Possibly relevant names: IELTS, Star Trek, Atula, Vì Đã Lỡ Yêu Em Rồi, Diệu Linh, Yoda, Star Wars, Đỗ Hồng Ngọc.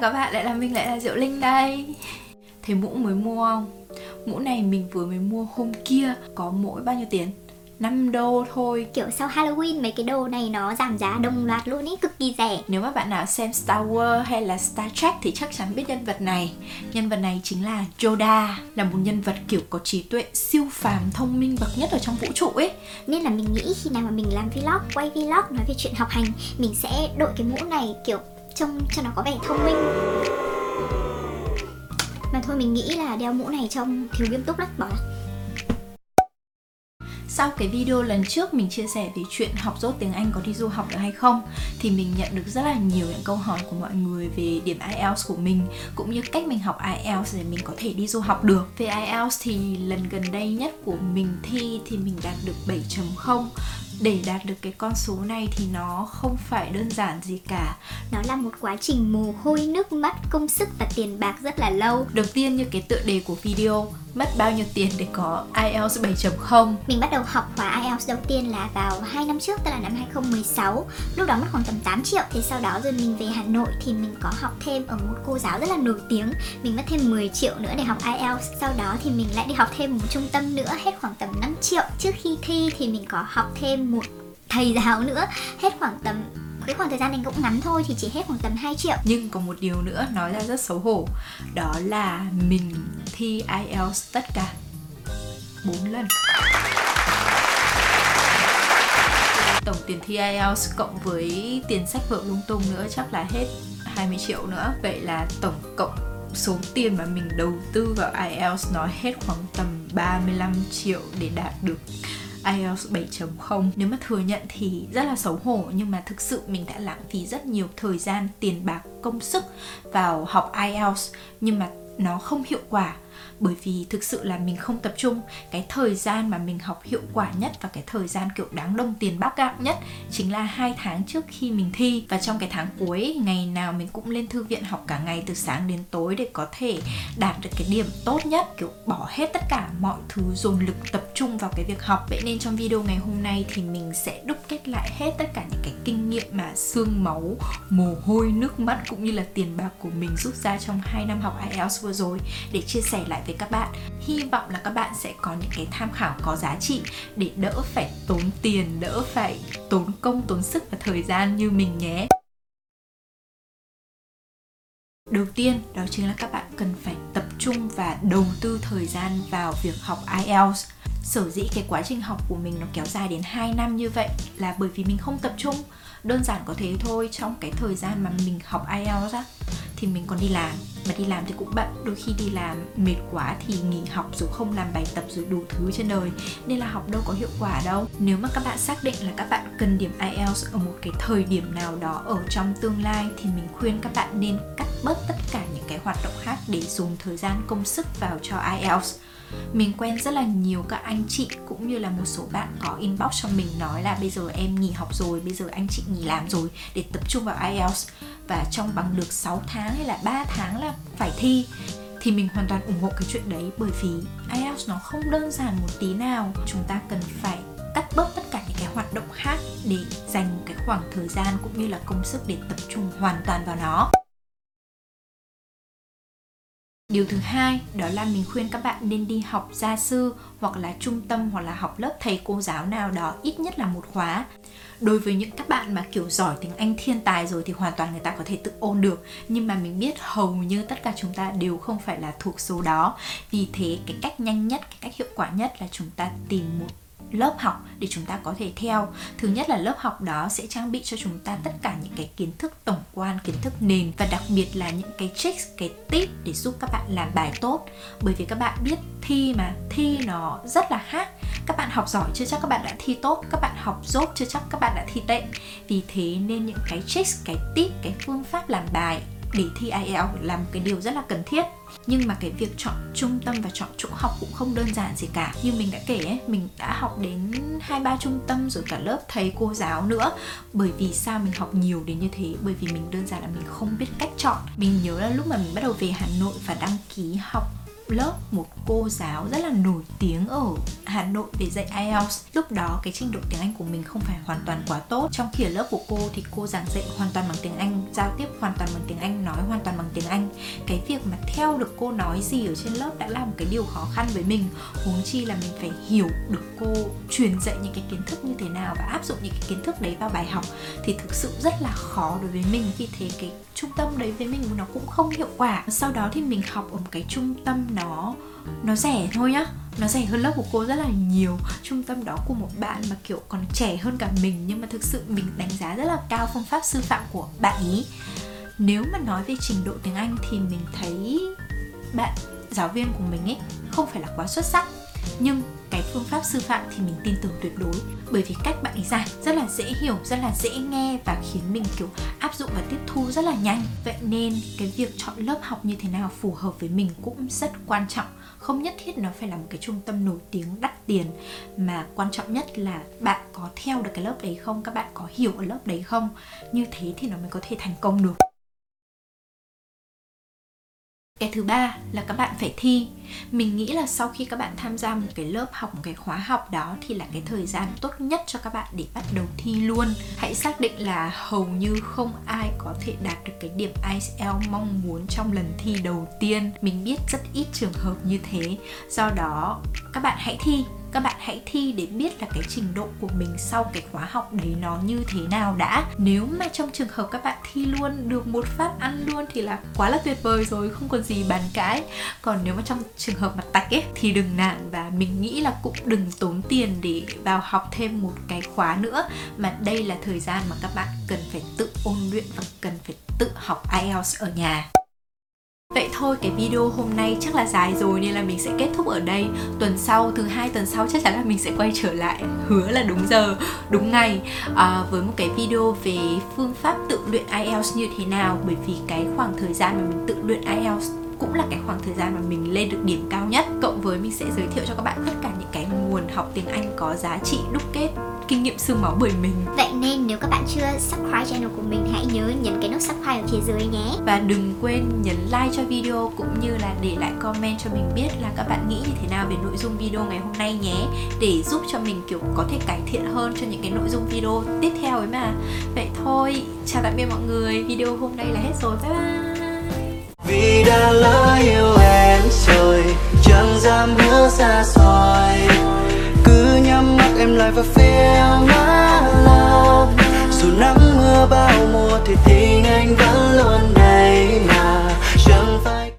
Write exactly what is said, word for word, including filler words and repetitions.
chào các bạn, lại là mình, lại là Diệu Linh đây. Thấy mũ mới mua không? Mũ này mình vừa mới mua hôm kia. Có mỗi bao nhiêu tiền? năm đô thôi. Kiểu sau Halloween mấy cái đồ này nó giảm giá đồng loạt luôn ý, cực kỳ rẻ. Nếu mà bạn nào xem Star Wars hay là Star Trek thì chắc chắn biết nhân vật này. Nhân vật này chính là Yoda, là một nhân vật kiểu có trí tuệ siêu phàm, thông minh bậc nhất ở trong vũ trụ ấy. Nên là mình nghĩ khi nào mà mình làm vlog, quay vlog nói về chuyện học hành, mình sẽ đội cái mũ này kiểu trông cho nó có vẻ thông minh. Mà thôi mình nghĩ là đeo mũ này trông thiếu nghiêm túc lắm, bỏ lắm. Sau cái video lần trước mình chia sẻ về chuyện học dốt tiếng Anh có đi du học được hay không thì mình nhận được rất là nhiều những câu hỏi của mọi người về điểm ai eo của mình cũng như cách mình học ai eo để mình có thể đi du học được. Về ai eo thì lần gần đây nhất của mình thi thì mình đạt được bảy chấm không. Để đạt được cái con số này thì nó không phải đơn giản gì cả. Nó là một quá trình mồ hôi, nước mắt, công sức và tiền bạc rất là lâu. Đầu tiên như cái tựa đề của video, mất bao nhiêu tiền để có ai eo bảy chấm không. Mình bắt đầu học khóa ai eo đầu tiên là vào hai năm trước, tức là năm hai không một sáu. Lúc đó mất khoảng tầm tám triệu. Thế sau đó rồi mình về Hà Nội thì mình có học thêm ở một cô giáo rất là nổi tiếng. Mình mất thêm mười triệu nữa để học ai eo. Sau đó thì mình lại đi học thêm một trung tâm nữa, hết khoảng tầm năm triệu. Trước khi thi thì mình có học thêm một thầy giáo nữa, hết khoảng tầm, cái khoảng thời gian này cũng ngắn thôi thì chỉ hết khoảng tầm hai triệu. Nhưng có một điều nữa nói ra rất xấu hổ, đó là mình thi ai eo tất cả bốn lần. Tổng tiền thi ai eo cộng với tiền sách vở lung tung nữa chắc là hết hai mươi triệu nữa. Vậy là tổng cộng số tiền mà mình đầu tư vào ai eo nó hết khoảng tầm ba mươi lăm triệu để đạt được ai eo bảy chấm không. Nếu mà thừa nhận thì rất là xấu hổ, nhưng mà thực sự mình đã lãng phí rất nhiều thời gian, tiền bạc, công sức vào học ai eo nhưng mà nó không hiệu quả. Bởi vì thực sự là mình không tập trung. Cái thời gian mà mình học hiệu quả nhất và cái thời gian kiểu đáng đồng tiền bạc gạo nhất chính là hai tháng trước khi mình thi. Và trong cái tháng cuối, ngày nào mình cũng lên thư viện học cả ngày từ sáng đến tối để có thể đạt được cái điểm tốt nhất, kiểu bỏ hết tất cả mọi thứ, dồn lực tập trung vào cái việc học. Vậy nên trong video ngày hôm nay thì mình sẽ đúc kết lại hết tất cả những cái kinh nghiệm mà xương máu, mồ hôi, nước mắt cũng như là tiền bạc của mình rút ra trong hai năm học ai eo vừa rồi để chia sẻ lại với các bạn. Hy vọng là các bạn sẽ có những cái tham khảo có giá trị để đỡ phải tốn tiền, đỡ phải tốn công, tốn sức và thời gian như mình nhé. Đầu tiên đó chính là các bạn cần phải tập trung và đầu tư thời gian vào việc học ai eo. Sở dĩ cái quá trình học của mình nó kéo dài đến hai năm như vậy là bởi vì mình không tập trung. Đơn giản có thế thôi, trong cái thời gian mà mình học ai eo á thì mình còn đi làm, mà đi làm thì cũng bận, đôi khi đi làm mệt quá thì nghỉ học rồi không làm bài tập rồi đủ thứ trên đời, nên là học đâu có hiệu quả đâu. Nếu mà các bạn xác định là các bạn cần điểm ai eo ở một cái thời điểm nào đó ở trong tương lai thì mình khuyên các bạn nên cắt bớt tất cả những cái hoạt động khác để dùng thời gian công sức vào cho ai eo. Mình quen rất là nhiều các anh chị cũng như là một số bạn có inbox cho mình nói là bây giờ em nghỉ học rồi, bây giờ anh chị nghỉ làm rồi để tập trung vào ai eo và trong bằng được sáu tháng hay là ba tháng là phải thi. Thì mình hoàn toàn ủng hộ cái chuyện đấy bởi vì ai eo nó không đơn giản một tí nào. Chúng ta cần phải cắt bớt tất cả những cái hoạt động khác để dành cái khoảng thời gian cũng như là công sức để tập trung hoàn toàn vào nó. Điều thứ hai đó là mình khuyên các bạn nên đi học gia sư hoặc là trung tâm hoặc là học lớp thầy cô giáo nào đó ít nhất là một khóa. Đối với những các bạn mà kiểu giỏi tiếng Anh thiên tài rồi thì hoàn toàn người ta có thể tự ôn được, nhưng mà mình biết hầu như tất cả chúng ta đều không phải là thuộc số đó. Vì thế cái cách nhanh nhất, cái cách hiệu quả nhất là chúng ta tìm một lớp học để chúng ta có thể theo. Thứ nhất là lớp học đó sẽ trang bị cho chúng ta tất cả những cái kiến thức tổng quan, kiến thức nền và đặc biệt là những cái tricks, cái tip để giúp các bạn làm bài tốt. Bởi vì các bạn biết thi mà, thi nó rất là khác. Các bạn học giỏi chưa chắc các bạn đã thi tốt, các bạn học dốt chưa chắc các bạn đã thi tệ. Vì thế nên những cái tricks, cái tip, cái phương pháp làm bài để thi ai eo là một cái điều rất là cần thiết. Nhưng mà cái việc chọn trung tâm và chọn chỗ học cũng không đơn giản gì cả. Như mình đã kể ấy, mình đã học đến hai ba trung tâm rồi cả lớp thầy cô giáo nữa. Bởi vì sao mình học nhiều đến như thế? Bởi vì mình đơn giản là mình không biết cách chọn. Mình nhớ là lúc mà mình bắt đầu về Hà Nội và đăng ký học lớp một cô giáo rất là nổi tiếng ở Hà Nội về dạy ai eo lúc đó cái trình độ tiếng Anh của mình không phải hoàn toàn quá tốt. Trong khi ở lớp của cô thì cô giảng dạy hoàn toàn bằng tiếng Anh, giao tiếp hoàn toàn bằng tiếng Anh, nói hoàn toàn bằng tiếng Anh. Cái việc mà theo được cô nói gì ở trên lớp đã là một cái điều khó khăn với mình, huống chi là mình phải hiểu được cô truyền dạy những cái kiến thức như thế nào và áp dụng những cái kiến thức đấy vào bài học thì thực sự rất là khó đối với mình. Vì thế cái trung tâm đấy với mình nó cũng không hiệu quả. Sau đó thì mình học ở một cái trung tâm nó nó rẻ thôi nhá, nó rẻ hơn lớp của cô rất là nhiều. Trung tâm đó của một bạn mà kiểu còn trẻ hơn cả mình, nhưng mà thực sự mình đánh giá rất là cao phương pháp sư phạm của bạn ý. Nếu mà nói về trình độ tiếng Anh thì mình thấy bạn giáo viên của mình ấy không phải là quá xuất sắc, nhưng cái phương pháp sư phạm thì mình tin tưởng tuyệt đối, bởi vì cách bạn ấy giảng rất là dễ hiểu, rất là dễ nghe và khiến mình kiểu áp dụng và tiếp thu rất là nhanh. Vậy nên cái việc chọn lớp học như thế nào phù hợp với mình cũng rất quan trọng. Không nhất thiết nó phải là một cái trung tâm nổi tiếng đắt tiền, mà quan trọng nhất là bạn có theo được cái lớp đấy không, các bạn có hiểu ở lớp đấy không. Như thế thì nó mới có thể thành công được. Cái thứ ba là các bạn phải thi. Mình nghĩ là sau khi các bạn tham gia một cái lớp học, một cái khóa học đó thì là cái thời gian tốt nhất cho các bạn để bắt đầu thi luôn. Hãy xác định là hầu như không ai có thể đạt được cái điểm ai eo mong muốn trong lần thi đầu tiên. Mình biết rất ít trường hợp như thế. Do đó các bạn hãy thi. Các bạn hãy thi để biết là cái trình độ của mình sau cái khóa học đấy nó như thế nào đã. Nếu mà trong trường hợp các bạn thi luôn được một phát ăn luôn thì là quá là tuyệt vời rồi, không còn gì bàn cãi. Còn nếu mà trong trường hợp mà tạch ấy thì đừng nản, và mình nghĩ là cũng đừng tốn tiền để vào học thêm một cái khóa nữa, mà đây là thời gian mà các bạn cần phải tự ôn luyện và cần phải tự học ai eo ở nhà. Vậy thôi, cái video hôm nay chắc là dài rồi nên là mình sẽ kết thúc ở đây. Tuần sau, thứ hai tuần sau chắc chắn là mình sẽ quay trở lại, hứa là đúng giờ, đúng ngày, à, với một cái video về phương pháp tự luyện ai eo như thế nào. Bởi vì cái khoảng thời gian mà mình tự luyện ai eo cũng là cái khoảng thời gian mà mình lên được điểm cao nhất. Cộng với mình sẽ giới thiệu cho các bạn tất cả những cái nguồn học tiếng Anh có giá trị đúc kết kinh nghiệm xương máu bởi mình. Vậy nên nếu các bạn chưa subscribe channel của mình hãy nhớ nhấn cái nút subscribe ở phía dưới nhé. Và đừng quên nhấn like cho video cũng như là để lại comment cho mình biết là các bạn nghĩ như thế nào về nội dung video ngày hôm nay nhé, để giúp cho mình kiểu có thể cải thiện hơn cho những cái nội dung video tiếp theo ấy mà. Vậy thôi, chào tạm biệt mọi người. Video hôm nay là hết rồi. Bye bye. Vì đã lỡ yêu em rồi, chẳng dám bước ra xôi, cứ nhắm mắt em lại và feel my love. Dù nắng mưa bao mùa thì tình anh vẫn